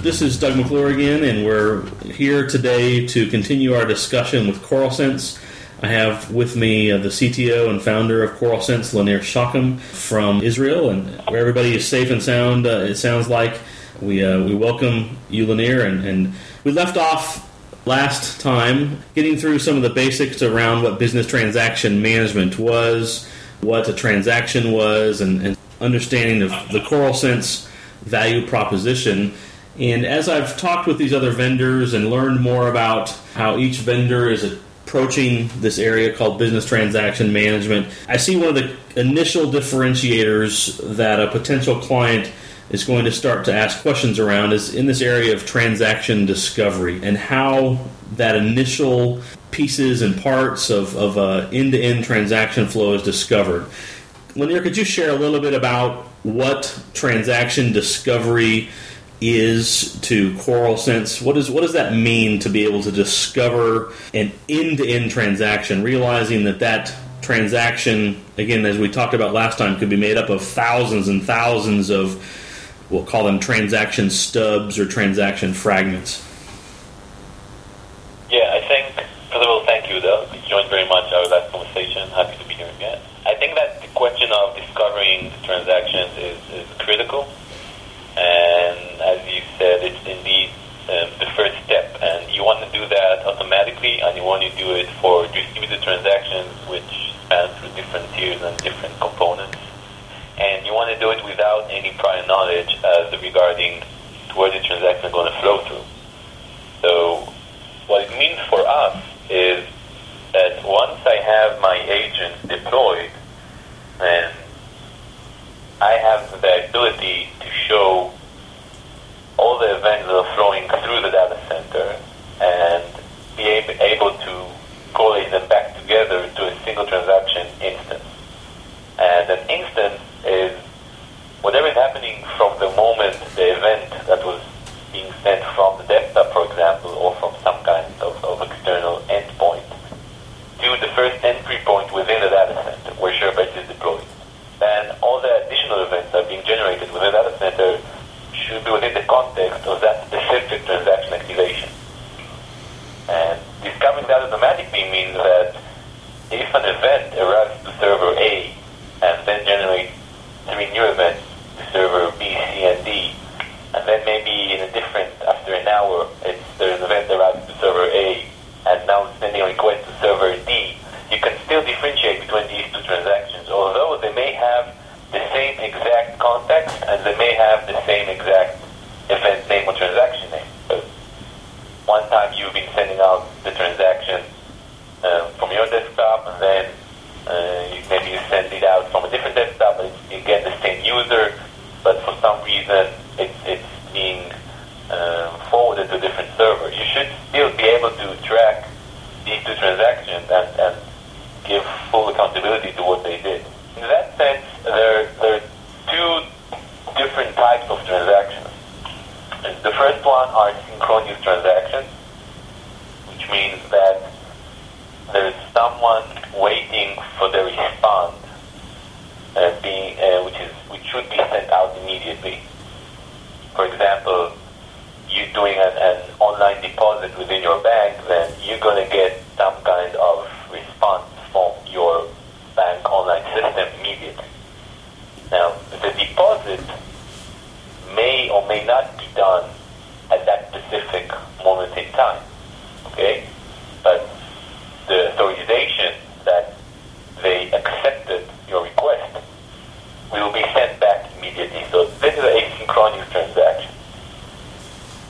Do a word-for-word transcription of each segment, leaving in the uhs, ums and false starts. This is Doug McClure again, and we're here today to continue our discussion with Correlsense. I have with me the C T O and founder of Correlsense, Lanier Shacham, from Israel, and where everybody is safe and sound, uh, it sounds like. We uh, we welcome you, Lanier, and, and we left off last time getting through some of the basics around what business transaction management was, what a transaction was, and, and understanding of the Correlsense value proposition. And as I've talked with these other vendors and learned more about how each vendor is approaching this area called business transaction management, I see one of the initial differentiators that a potential client is going to start to ask questions around is in this area of transaction discovery and how that initial pieces and parts of, of a end-to-end transaction flow is discovered. Lanier, could you share a little bit about what transaction discovery is to Correlsense? What is, what does that mean to be able to discover an end-to-end transaction, realizing that that transaction, again, as we talked about last time, could be made up of thousands and thousands of, we'll call them transaction stubs or transaction fragments? Yeah, I think, first of all, thank you, Doug. You joined very much our last conversation. Happy to be here again. I think that the question of discovering transactions is, is critical. And as you said, it's indeed um, the first step. And you want to do that automatically, and you want to do it for distributed transactions, which span through different tiers and different components. And you want to do it without any prior knowledge as regarding where the transaction is going to flow through. So what it means for us is that once I have my agents deployed, and I have the ability to show all the events that are flowing through the data center and be able to correlate them back together to a single transaction instance. And an instance is whatever is happening from the moment the event that was being sent from the desktop, for example, or from some kind of, of external endpoint to the first entry point within the data center where SharePath is deployed. Then all the additional events that are being generated within the data center should be within the context of that specific transaction activation. And discovering that automatically means that if an event arrives to server A and then generates three new events to server B, C, and D, and then maybe in a different, after an hour, it's, there's an event that arrives to server A, and now it's sending a request to server D, you can still differentiate between these two transactions, although they may have the same exact context, and they may have the same exact event name or transaction name. So one time you've been sending out the transaction uh, from your desktop, and then Uh, you, maybe you send it out from a different desktop, but you get the same user, but for some reason it, it's being uh, forwarded to a different server. You should still be able to track these two transactions and, and give full accountability to what they did. In that sense, there, there are two different types of transactions. The first one are synchronous transactions, which means that there's someone waiting for the response, uh, being, uh, which is which should be sent out immediately. For example, you're doing an, an online deposit within your bank, then you're going to get some kind of response from your bank online system immediately. Now, the deposit may or may not be done at that specific moment in time, okay? But the authorization that they accepted your request will be sent back immediately. So this is an asynchronous transaction.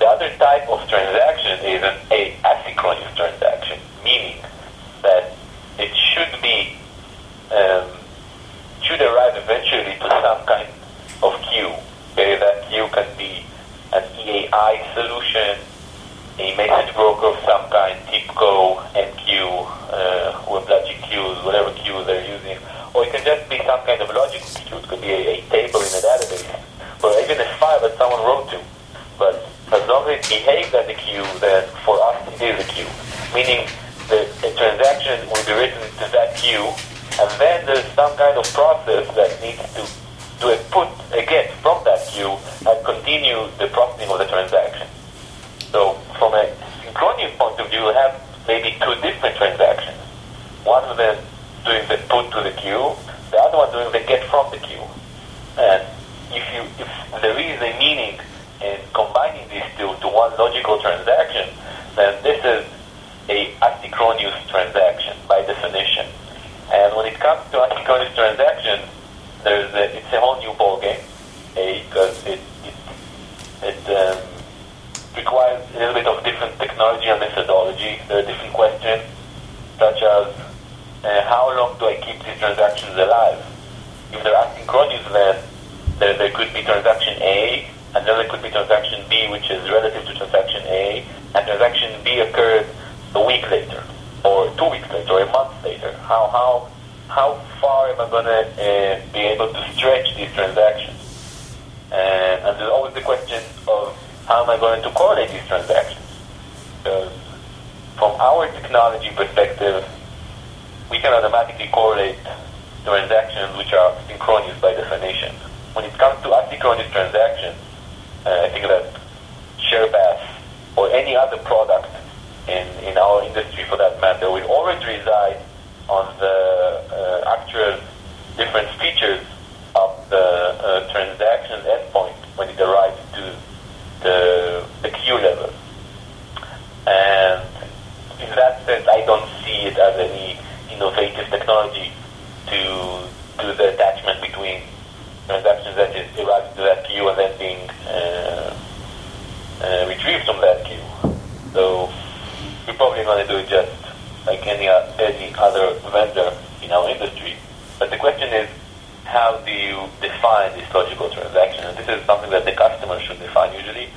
The other type of transaction is an asynchronous transaction, meaning that it should be um, should arrive eventually to some kind of queue. Okay, that queue can be an E A I solution, a message broker of some kind, TIBCO, N Q, uh, or logic queues, whatever queue they're using. Or it can just be some kind of logic queue. It could be a, a table in a database, or even a file that someone wrote to. But as long as it behaves as a queue, then for us it is a queue. Meaning that a transaction will be written to that queue, and then there's some kind of process that needs to do a put, a get from that queue, and continue the processing of the transaction. to the queue, the other one doing the get from the queue. And if you if there is a meaning in combining these two to one logical transaction, then this is a asynchronous transaction by definition. And when it comes to asynchronous transactions, there's a, it's a whole new ballgame because it it, it um, requires a little bit of different technology and methodology. There are different questions such as uh, how long do I keep these transactions alive? If they're asynchronous, then there, there could be transaction A, and then there could be transaction B, which is relative to transaction A, and transaction B occurred a week later, or two weeks later, or a month later. How how how far am I going to uh, be able to stretch these transactions? Uh, and there's always the question of how am I going to correlate these transactions? Because from our technology perspective, we can automatically correlate transactions which are synchronous by definition. When it comes to asynchronous transactions, uh, I think that SharePath or any other product in, in our industry, for that matter, will always reside on the uh, actual different features of the uh, transaction endpoint when it arrives to the, the queue level. And in that sense, I don't see it as any innovative technology to do the attachment between transactions that is arriving to that queue and then being uh, uh, retrieved from that queue. So we're probably going to do it just like any, uh, any other vendor in our industry. But the question is, how do you define this logical transaction? And this is something that the customer should define usually.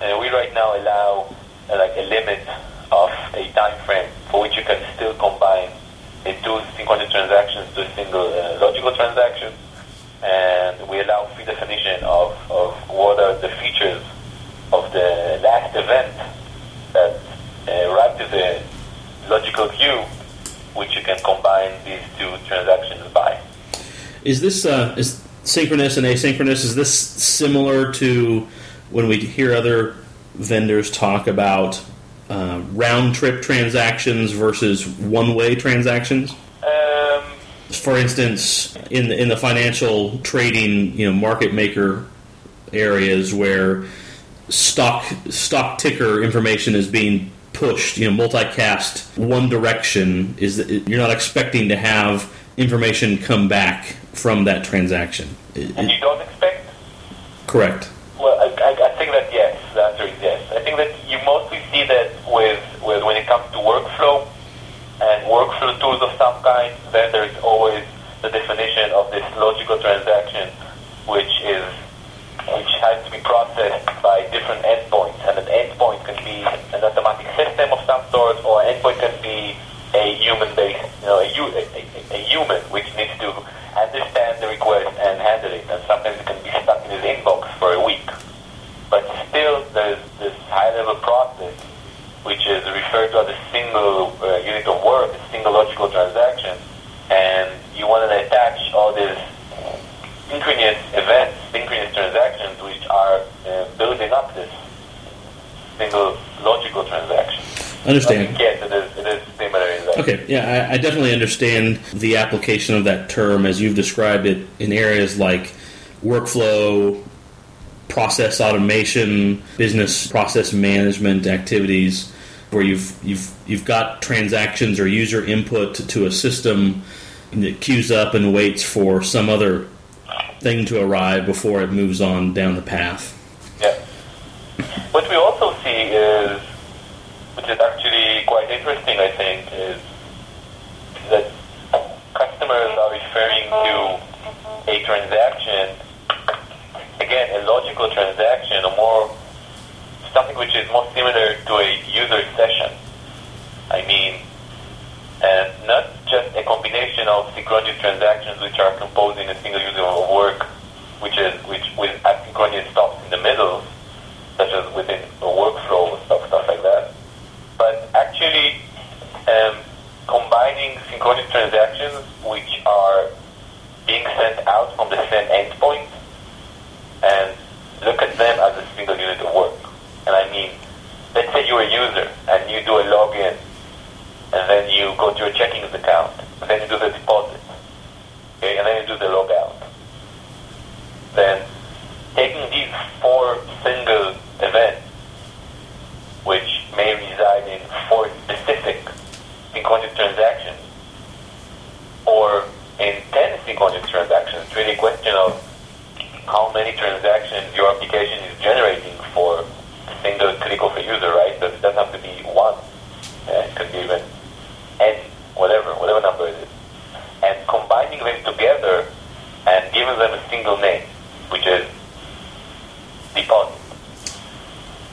And we right now allow uh, like a limit of a time frame for which you can still combine the two synchronous transactions to a single uh, logical transaction. And we allow free definition of, of what are the features of the last event that uh, arrived to the logical queue, which you can combine these two transactions by. Is this uh, is synchronous and asynchronous? Is this similar to when we hear other vendors talk about uh, round trip transactions versus one way transactions? Um, For instance, in the, in the financial trading, you know, market maker areas where stock stock ticker information is being pushed, you know, multicast one direction, is that you're not expecting to have information come back from that transaction. And you don't expect? Correct. Well, I, I think that yes, the answer is yes. I think that you mostly see that with, with when it comes to workflow and workflow tools of some kind. Then there is always the definition of this logical transaction, which is which has to be processed by different endpoints. And an endpoint can be an automatic system of some sort, or an endpoint can be a human-based, you know, a, a, a, a human which needs to understand the request and handle it, and sometimes it can be stuck in his inbox for a week. But still, there's this high-level process which is referred to as a single uh, unit of work, a single logical transaction, and you want to attach all these synchronous events, synchronous transactions, which are uh, building up this single logical transaction. Understand. Yes, it is, it is similar in that. Okay, yeah, I, I definitely understand the application of that term as you've described it in areas like workflow, process automation, business process management activities, where you've you've you've got transactions or user input to, to a system that queues up and waits for some other thing to arrive before it moves on down the path. Yeah. What we also see is, which is actually quite interesting, I think, is that customers are referring to a transaction, again, a logical transaction, or more something which is more similar to a user session. I mean, and not just a combination of synchronous transactions which are composing a single user of work, which is which with asynchronous stops in the middle, such as within a workflow and stuff, stuff like that. But actually, um, combining synchronous transactions which are being sent out from the same endpoint and look at them as a single unit of work. And I mean, let's say you're a user and you do a login, and then you go to your checking account, and then you do the deposit, and then you do the logout. Then taking these four single events, which may reside in four specific sequential transactions, or in ten sequential transactions, it's really a question of how many transactions your application is generating for a single critical for user, right? So it doesn't have to be one. Uh, it could be even n, whatever, whatever number it is. And combining them together and giving them a single name, which is deposit.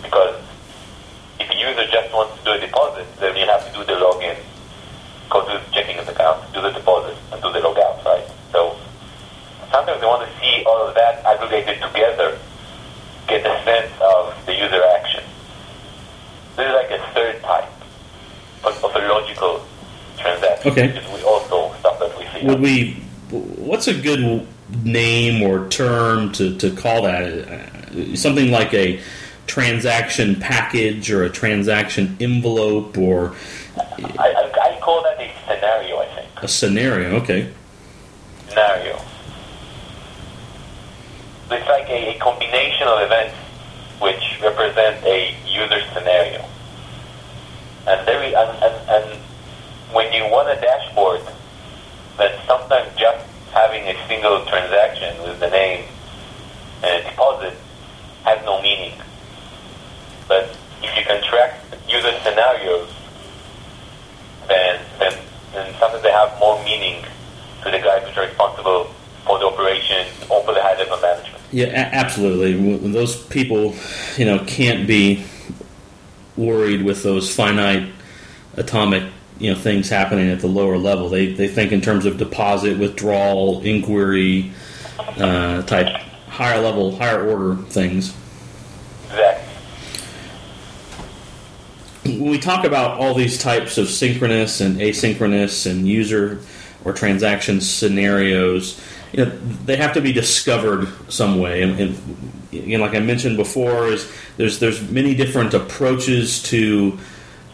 Because if a user just wants to do a deposit, then you have to do the login, go to the checking of the account, do the deposit, and do the logout, right? So sometimes we want to see all of that aggregated together, get a sense of the user action. This is like a third type of, of a logical transaction, okay. Which is we also stuff that we see. Would we, what's a good name or term to, to call that? Something like a transaction package or a transaction envelope, or I, I, I call that a scenario, I think. A scenario, okay. Scenario. It's like a, a combination of events which represent a user scenario. And, there is, and, and, and when you want a dashboard, then sometimes just having a single transaction with the name and a deposit has no meaning. But if you can track user scenarios, then, then, then sometimes they have more meaning to the guys which are responsible for the operations or for the high-level management. Yeah, a- absolutely. When those people, you know, can't be worried with those finite atomic, you know, things happening at the lower level. They they think in terms of deposit, withdrawal, inquiry, uh, type higher level, higher order things. Exactly. When we talk about all these types of synchronous and asynchronous and user or transaction scenarios, you know, they have to be discovered some way. And, and you know, like I mentioned before, is there's there's many different approaches to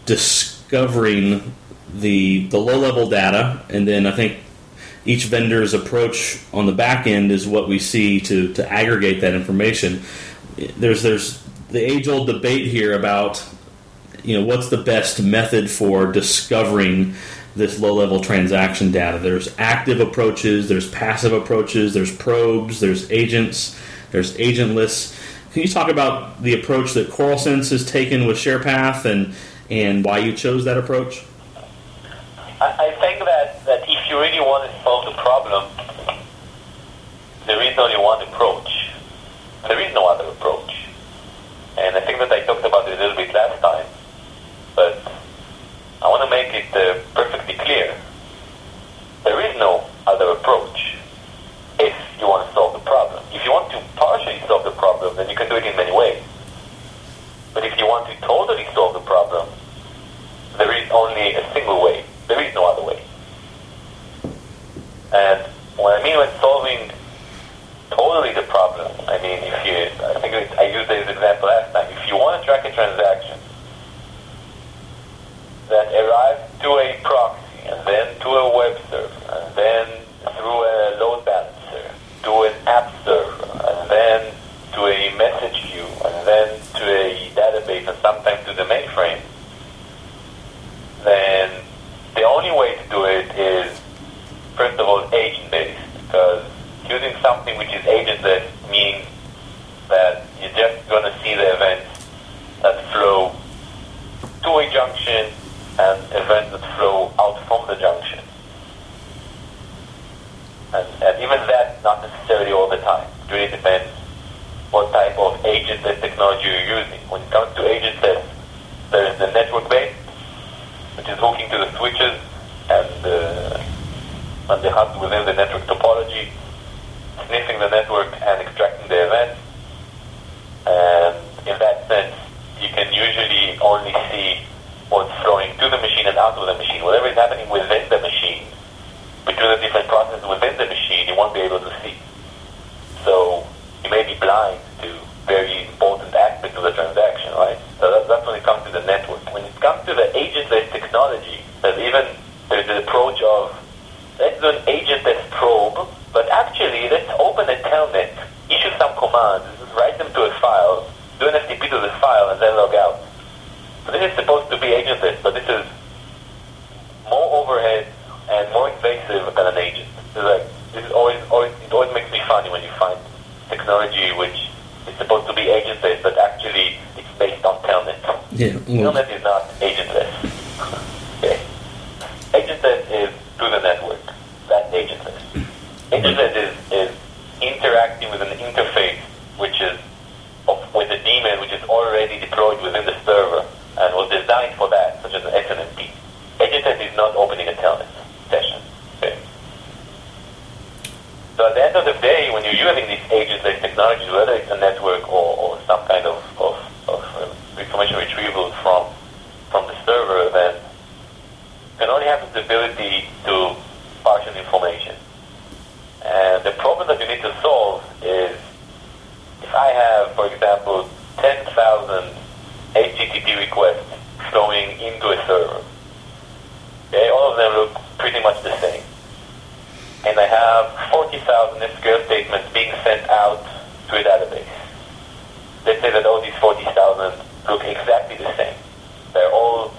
discovering the the low level data, and then I think each vendor's approach on the back end is what we see to to aggregate that information. There's there's the age old debate here about, you know, what's the best method for discovering this low-level transaction data. There's active approaches, there's passive approaches, there's probes, there's agents, there's agent lists. Can you talk about the approach that Correlsense has taken with SharePath and, and why you chose that approach? I, I think that, that if you really want to solve the problem, there is only one approach. There is no other approach. And I think that I talked about it a little bit last time. But I want to make it uh, perfectly clear. There is no other approach if you want to solve the problem. If you want to partially solve the problem, then you can do it in many ways. But if you want to totally solve the problem, there is only a single way. There is no other way. And what I mean when solving totally the problem, I mean, if you, I think I used this example last time. If you want to track a transaction that arrives to a proxy, and then to a web server, and then through a load balancer, to an app server, and then to a message queue, and then to a database, and sometimes to the mainframe, then the only way to do it is, first of all, agent-based, because using something which is agentless means that you're just going to see the events that flow to a junction, and events that flow out from the junction. And, and even that, not necessarily all the time. It really depends what type of agentless technology you're using. When it comes to agentless, there is the network-based, which is hooking to the switches and, uh, and the hubs within the network topology, sniffing the network and extracting the event. And in that sense, you can usually only see what's flowing to the machine and out of the machine. Whatever is happening within the machine, between the different processes within the machine, you won't be able to see. So you may be blind to very important aspects of the transaction, right? So that's, that's when it comes to the network. When it comes to the agentless technology, there's even there's the approach of, let's do an agentless probe and then log out. So this is supposed to be agentless, but this is more overhead and more invasive than an agent. It's like, this is always, always, it always makes me funny when you find technology which is supposed to be agentless, but actually it's based on telnet. Yeah, yeah. Telnet is not agentless. Okay. Agentless is through the network. That's agentless. Agentless is, is interacting with an interface which is of, with a daemon which is already deployed within the server and was designed for that, such as an S N M P. Agentless is not opening a telnet session. Okay. So at the end of the day, when you're using these agentless technologies, whether it's a network or, or some kind of, of, of information retrieval from from the server, then you can only have this ability to partial information. And the problem that you need to solve is, if I have, for example, ten thousand H T T P requests flowing into a server, okay, all of them look pretty much the same. And I have forty thousand S Q L statements being sent out to a database. Let's say that all these forty thousand look exactly the same. They're all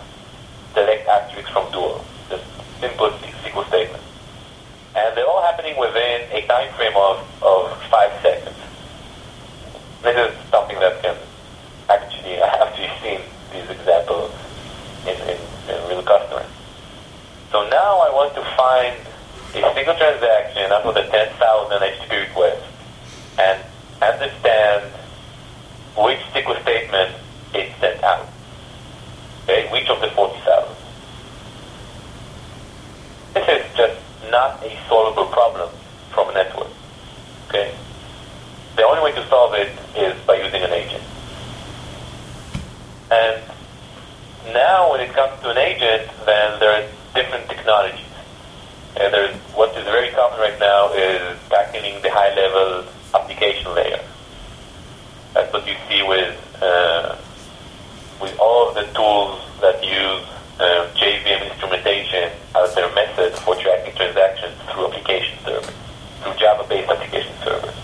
select asterisks from dual, just simple S Q L statements. And they're all happening within a time frame of, of five seconds. This is something that can actually, I have to see these examples in, in, in real customers. So now I want to find a single transaction out of the ten thousand H T T P requests and understand which S Q L statement is sent out. Okay, which of the forty thousand? This is just not a solvable problem from a network. Okay? The only way to solve it is by using an agent. And now when it comes to an agent, then there are different technologies. And there's, what is very common right now is tackling the high-level application layer. That's what you see with uh, with all of the tools that use uh, J V M instrumentation as their method for tracking transactions through application servers, through Java-based application servers.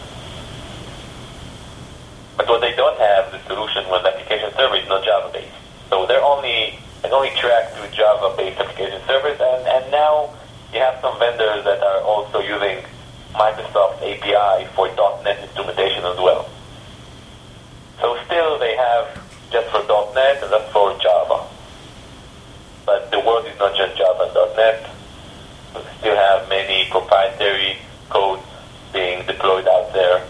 But what they don't have the solution when the application server is not Java-based. So they're only they only track through Java-based application servers, and, and now you have some vendors that are also using Microsoft A P I for .NET instrumentation as well. So still they have just for .NET and just for Java. But the world is not just Java and .NET. We still have many proprietary codes being deployed out there,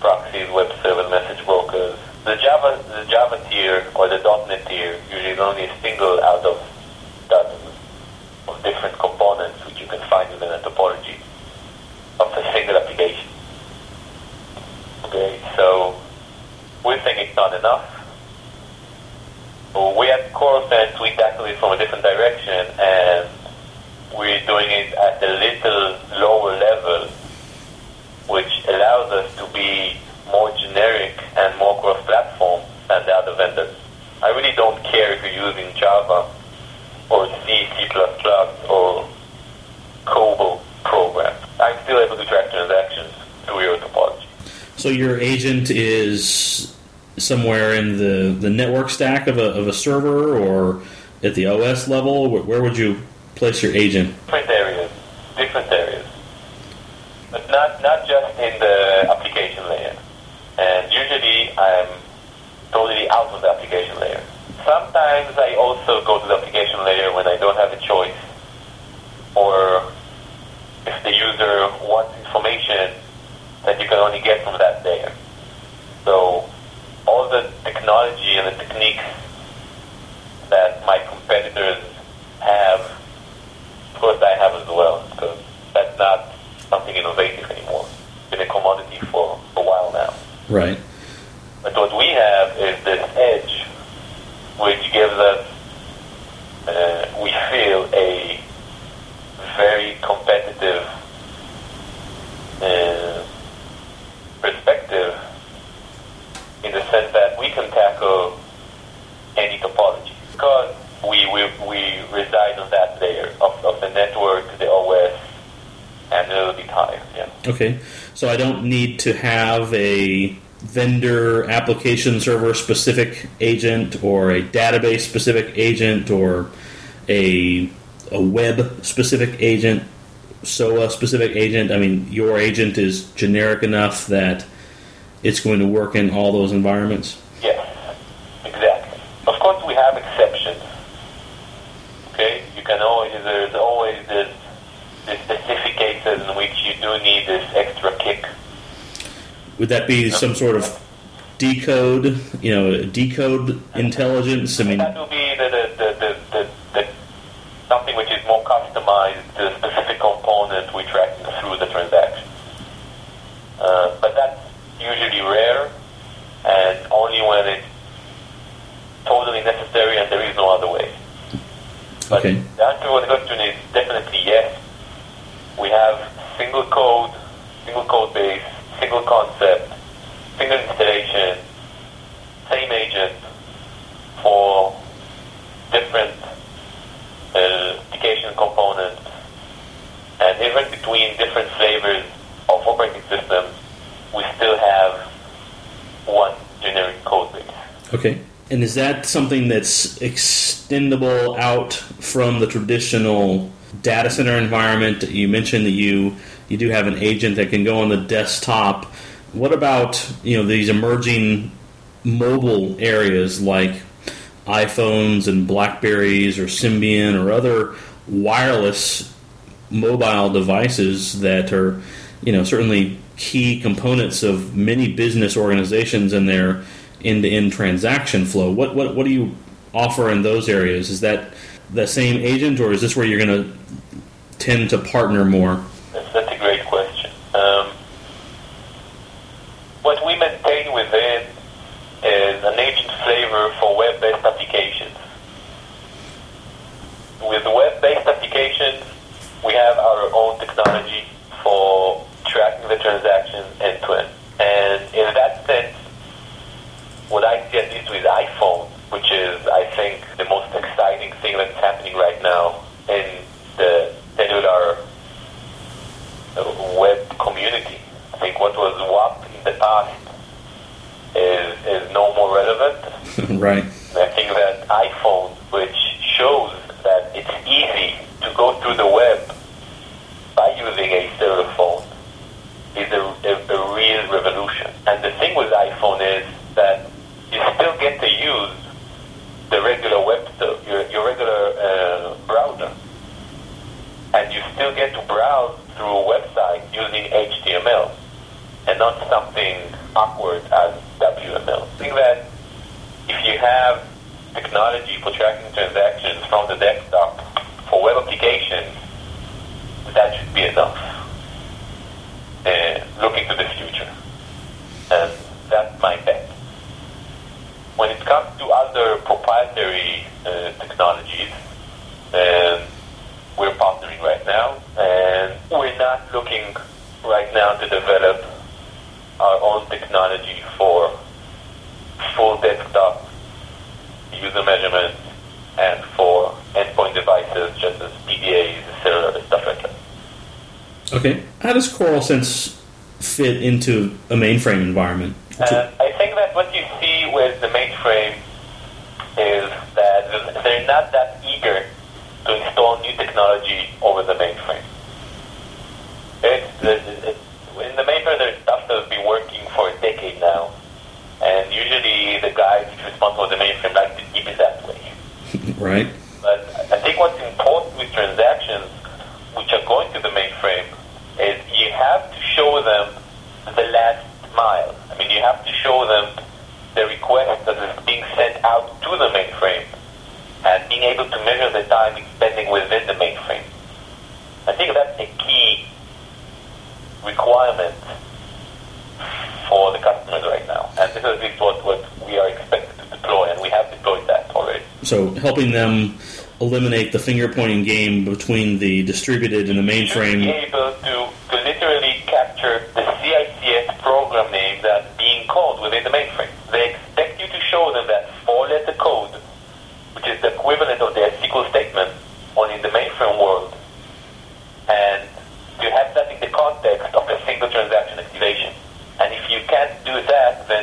proxies, web servers, message brokers. The Java, the Java tier or the .NET tier usually is only a single out of dozens of different components which you can find within a topology of a single application. Okay, so we think it's not enough. We at Correlsense, we tackle it from a different direction, and we're doing it at a little lower level, which allows us to be more generic and more cross-platform than the other vendors. I really don't care if you're using Java or C, C++, or COBOL program. I'm still able to track transactions through your topology. So your agent is somewhere in the, the network stack of a of a server or at the O S level? Where would you place your agent? Different areas. Different areas. But not, not just in the application layer. And usually I'm totally out of the application layer. Sometimes I also go to the application layer when I don't have a choice, or if the user wants information that you can only get from that layer. So all the technology and the techniques that my competitors have, of course I have as well, because that's not something innovative anymore. It's been a commodity for a while now. Right. But what we have is this edge, which gives us, uh, we feel, a very competitive uh, perspective in the sense that we can tackle any topology because we we, we reside on that layer of, of the network, the O S, and a little bit higher. Yeah. Okay, so I don't need to have a vendor application server specific agent or a database specific agent or a a web specific agent, S O A specific agent. I mean, your agent is generic enough that it's going to work in all those environments? Yes, exactly. Of course, we have exceptions. Okay, you can always, there's always this, this specific cases in which you do need this extra kick. Would that be some sort of decode, you know, decode intelligence? I mean, that would be the, the, the, the, the, the, something which is more customized to a specific component we track through the transaction. Uh, but that's usually rare and only when it's totally necessary and there is no other way. But okay. The answer to the question is definitely yes. We have single code, single code base, single concept, single installation, same agent for different uh, application components, and even between different flavors of operating systems, we still have one generic code base. Okay. And is that something that's extendable out from the traditional data center environment? You mentioned that you you do have an agent that can go on the desktop. What about, you know, these emerging mobile areas like iPhones and BlackBerries or Symbian or other wireless mobile devices that are, you know, certainly key components of many business organizations in their end-to-end transaction flow? What what what do you offer in those areas? Is that the same agent, or is this where you're going to tend to partner more? That's, that's a great question. Um, what we maintain within is an agent flavor for web-based applications. With web-based applications, we have our own technology for tracking the transactions end-to-end. And in that sense, what I see at least with iPhone, which is, I think, the most exciting thing that's happening right now in the cellular web community. I think what was W A P in the past is, is no more relevant. Right. And I think that iPhone, which shows that it's easy to go through the web by using a cellular phone, is a, a, a real revolution. And the thing with iPhone is that you still get to use the regular web, your, your regular uh, browser, and you still get to browse through a website using H T M L and not something awkward as W M L. I think that if you have technology for tracking transactions from the desktop for web applications, that should be enough. Uh, looking to the future, and that's my bet. When it comes to other proprietary uh, technologies, um, we're partnering right now, and we're not looking right now to develop our own technology for full desktop user measurement and for endpoint devices, just as P D As, et cetera, stuff like that. Okay. How does Correlsense fit into a mainframe environment? Uh, I think that what you see with the mainframe is that they're not that eager to install new technology over the mainframe. It's, it's, in the mainframe, there's stuff that has been working for a decade now, and usually the guys responsible for the mainframe like to keep it that way. Right. But I think what's important with transactions which are going to the mainframe is you have to show them the last mile. I mean, you have to show them the request that is being sent out to the mainframe and being able to measure the time it's spending within the mainframe. I think that's a key requirement for the customers right now. And this is at least what, what we are expected to deploy, and we have deployed that already. So helping them eliminate the finger-pointing game between the distributed and the mainframe. Be able to, to literally capture the C I C S program name that's being called within the mainframe. They expect you to show them that four-letter code, which is the equivalent of their S Q L statement only in the mainframe world, and you have that in the context of a single transaction activation. And if you can't do that, then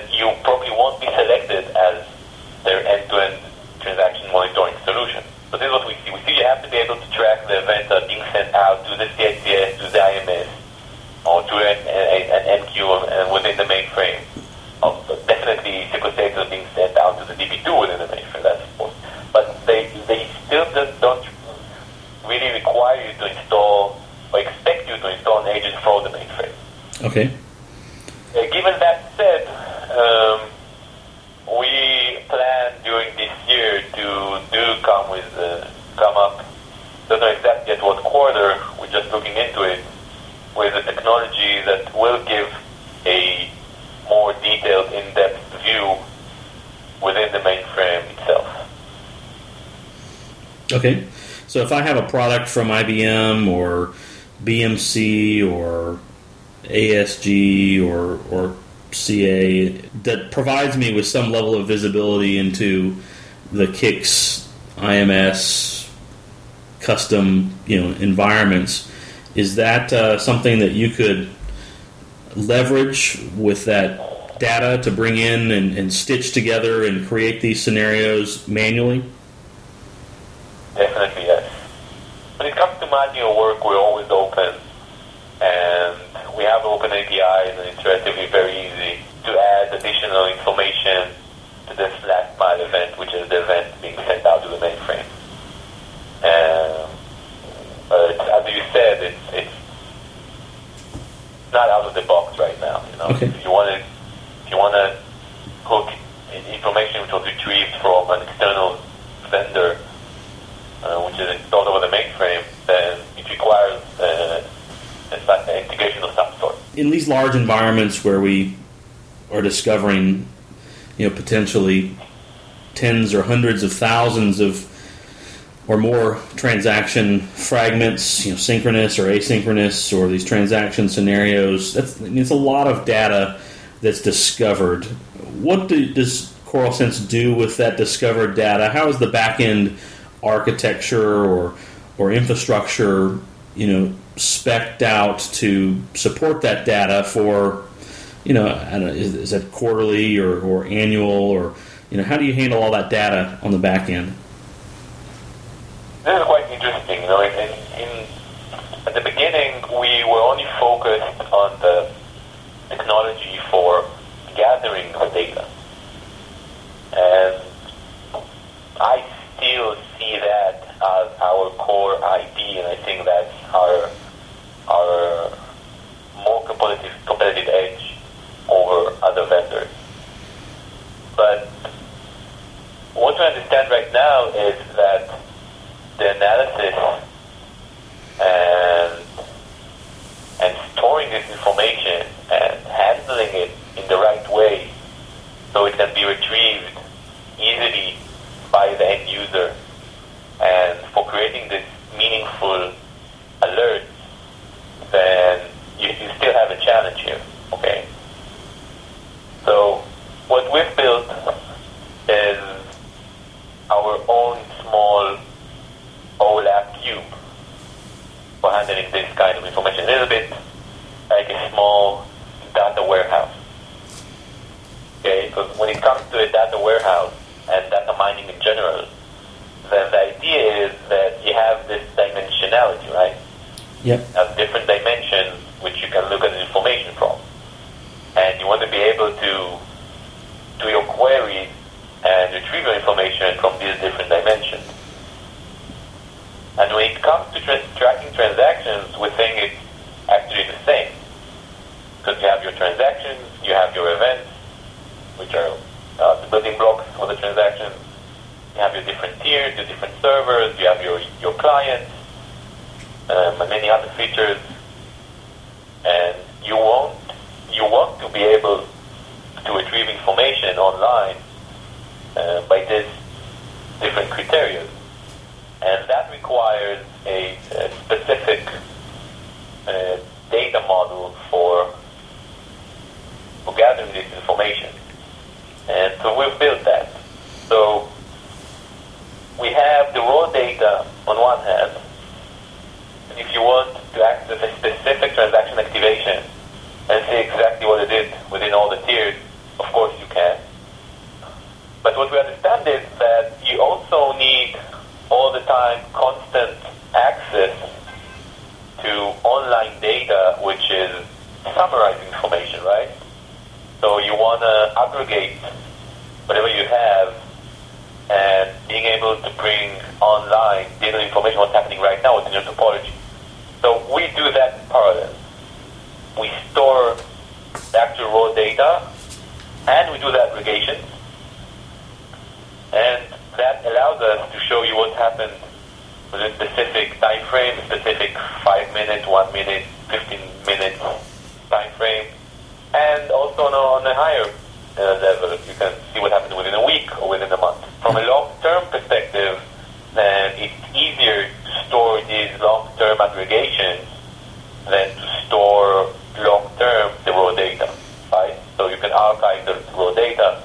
with uh, come up. Don't know exactly at what quarter. We're just looking into it with a technology that will give a more detailed, in-depth view within the mainframe itself. Okay. So if I have a product from I B M or B M C or A S G or or C A that provides me with some level of visibility into the K I C S, I M S, custom, you know, environments, is that uh, something that you could leverage with that data to bring in and, and stitch together and create these scenarios manually? Definitely, yes. When it comes to manual work, we're always open, and we have open A P Is, and it's relatively very easy to add additional information to the slash file event, which is the event being sent out to the mainframe. Um, but as you said, it's, it's not out of the box right now. You know, okay. if you want to, if you want to hook information which was retrieved from an external vendor, uh, which is installed over the mainframe, then it requires uh, an integration of some sort. In these large environments where we are discovering, you know, potentially tens or hundreds of thousands of or more transaction fragments, you know, synchronous or asynchronous, or these transaction scenarios. That's, I mean, it's a lot of data that's discovered. What do, does Correlsense do with that discovered data? How is the back-end architecture or or infrastructure, you know, spec'd out to support that data for, you know, I don't know, is, is that quarterly or, or annual, or, you know, how do you handle all that data on the back end? This is quite interesting. You know, in, in, at the beginning, we were only focused on the technology for gathering of data. And I still see that as our core I P, and I think that's our our more competitive, competitive edge over other vendors. But what we understand right now is that the analysis and, and storing this information and handling it in the right way so it can be retrieved easily by the end user and for creating this meaningful alert, then you, you still have a challenge here, okay? So what we've built is our own small O LAP cube for handling this kind of information. A little bit like a small data warehouse. Okay, because when it comes to a data warehouse and data mining in general, then the idea is that you have this dimensionality, right? Yep. Of different dimensions which you can look at information from. And you want to be able to do your queries and retrieve your information from these different dimensions. And when it comes to tra- tracking transactions, we think it's actually the same. Because you have your transactions, you have your events, which are uh, the building blocks for the transactions. You have your different tiers, your different servers, you have your, your clients, um, and many other features. And you want, you want to be able to retrieve information online uh, by these different criteria. And that requires a, a specific uh, data model for, for gathering this information. And so we've built that. So we have the raw data on one hand, and if you want to access a specific transaction activation and see exactly what it is within all the tiers, of course you can. But what we understand is that you also need all the time constant access to online data, which is summarizing information, right? So you want to aggregate whatever you have and being able to bring online data information, what's happening right now within your topology. So we do that in parallel. We store the actual raw data and we do the aggregation, and that allows process to show you what happened with a specific time frame, a specific five minute, one minute, fifteen minute time frame, and also on a, on a higher uh, level, you can see what happened within a week or within a month. From a long-term perspective, then it's easier to store these long-term aggregations than to store long-term the raw data, right? So you can archive the raw data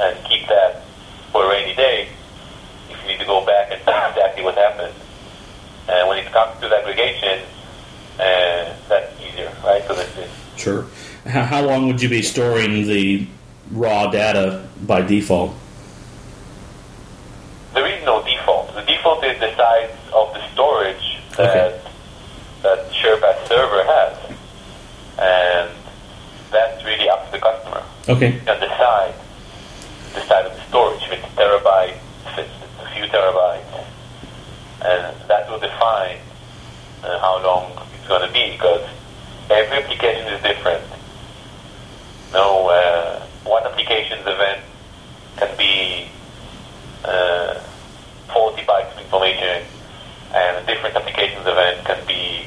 and keep that for a rainy day if you need to go back and see exactly what happened. And when it comes to the aggregation, uh, that's easier, right? So that's it. Sure. How long would you be storing the raw data by default? There is no default. The default is the size of the storage that okay. that SharePath server has, and that's really up to the customer. Okay. You can decide the size of the storage, if it's a terabyte, if it's a few terabytes, and that will define uh, how long it's going to be, because every application is different. No, uh, one application's event can be uh, forty bytes of information, and a different application's event can be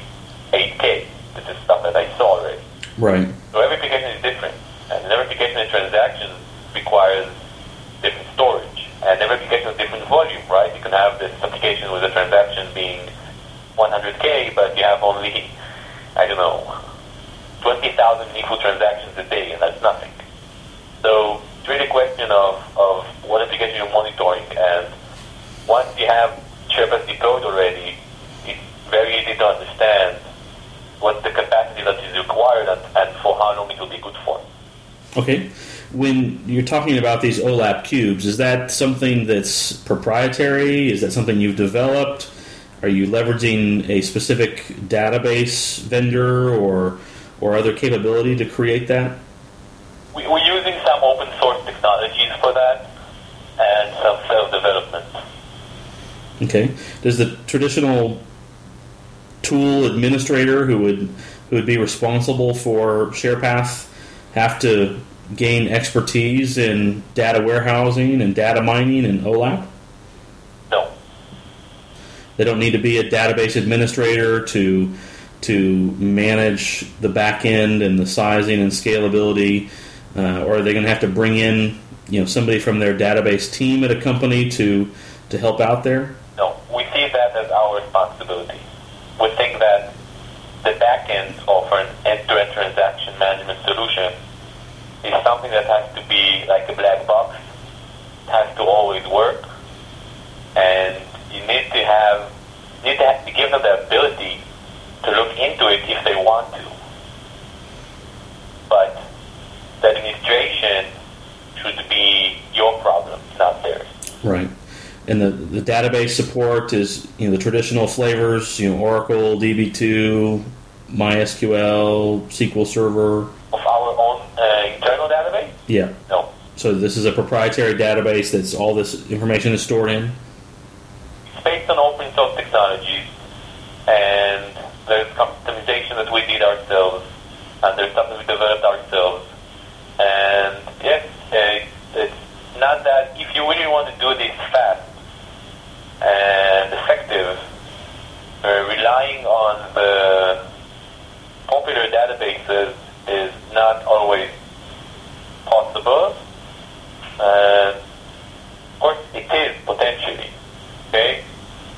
eight K. This is stuff that I saw already. Right. So every application is different, and every application and transaction requires different storage, and every application has different volume, right? You can have this application with a transaction being one hundred K, but you have only, I don't know, twenty thousand equal transactions a day, and that's nothing. So it's really a question of, of what application you're monitoring, and once you have SharePath decode already, it's very easy to understand what's the capacity that is required and, and for how long it will be good for. Okay. When you're talking about these OLAP cubes, is that something that's proprietary? Is that something you've developed? Are you leveraging a specific database vendor or or other capability to create that? We, we're using some open source technologies for that and some self-development. Okay. Does the traditional tool administrator who would who would be responsible for SharePath have to gain expertise in data warehousing and data mining and OLAP? No. They don't need to be a database administrator to to manage the back end and the sizing and scalability, uh, or are they going to have to bring in you know somebody from their database team at a company to to help out there? No, we see that as our responsibility. We think that the back end of an end-to-end transaction management solution is something that has to be like a black box, it has to always work, and you need to have you need to have to give them the ability to look into it if they want to. But the administration should be your problem, not theirs. Right. And the, the database support is you know the traditional flavors, you know, Oracle, D B two, MySQL, S Q L Server. Of our own uh, internal database? Yeah. No. So this is a proprietary database that's all this information is stored in? It's based on open source technologies, and there's customization that we did ourselves, and there's something we developed ourselves. And yes, it's not that if you really want to do this fast and effective, uh, relying on the popular databases is not always possible. Uh, of course, it is potentially, okay?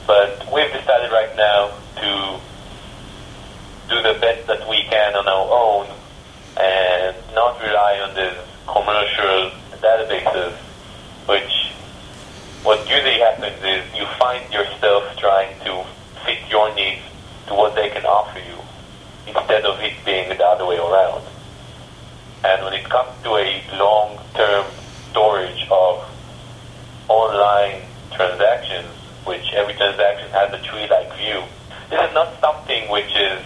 But we've decided right now to do the best that we can on our own and not rely on these commercial databases, which what usually happens is you find yourself trying to fit your needs to what they can offer you instead of it being the other way around. And when it comes to a long-term storage of online transactions, which every transaction has a tree-like view, this is not something which is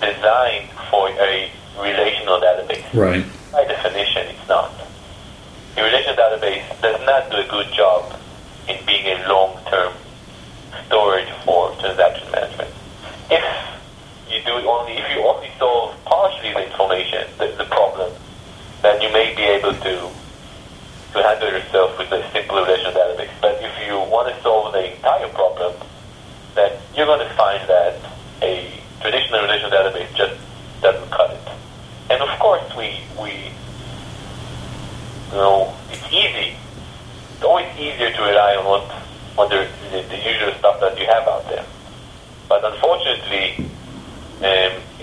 designed for a relational database. Right. By definition, it's not. A relational database does not do a good job in being a long-term storage for transaction management. If you do only, if you only solve partially the information, the, the problem, then you may be able to to handle yourself with a simple relational database. But if you want to we, we you know, it's easy. It's always easier to rely on what, what the, the, the usual stuff that you have out there. But unfortunately, um,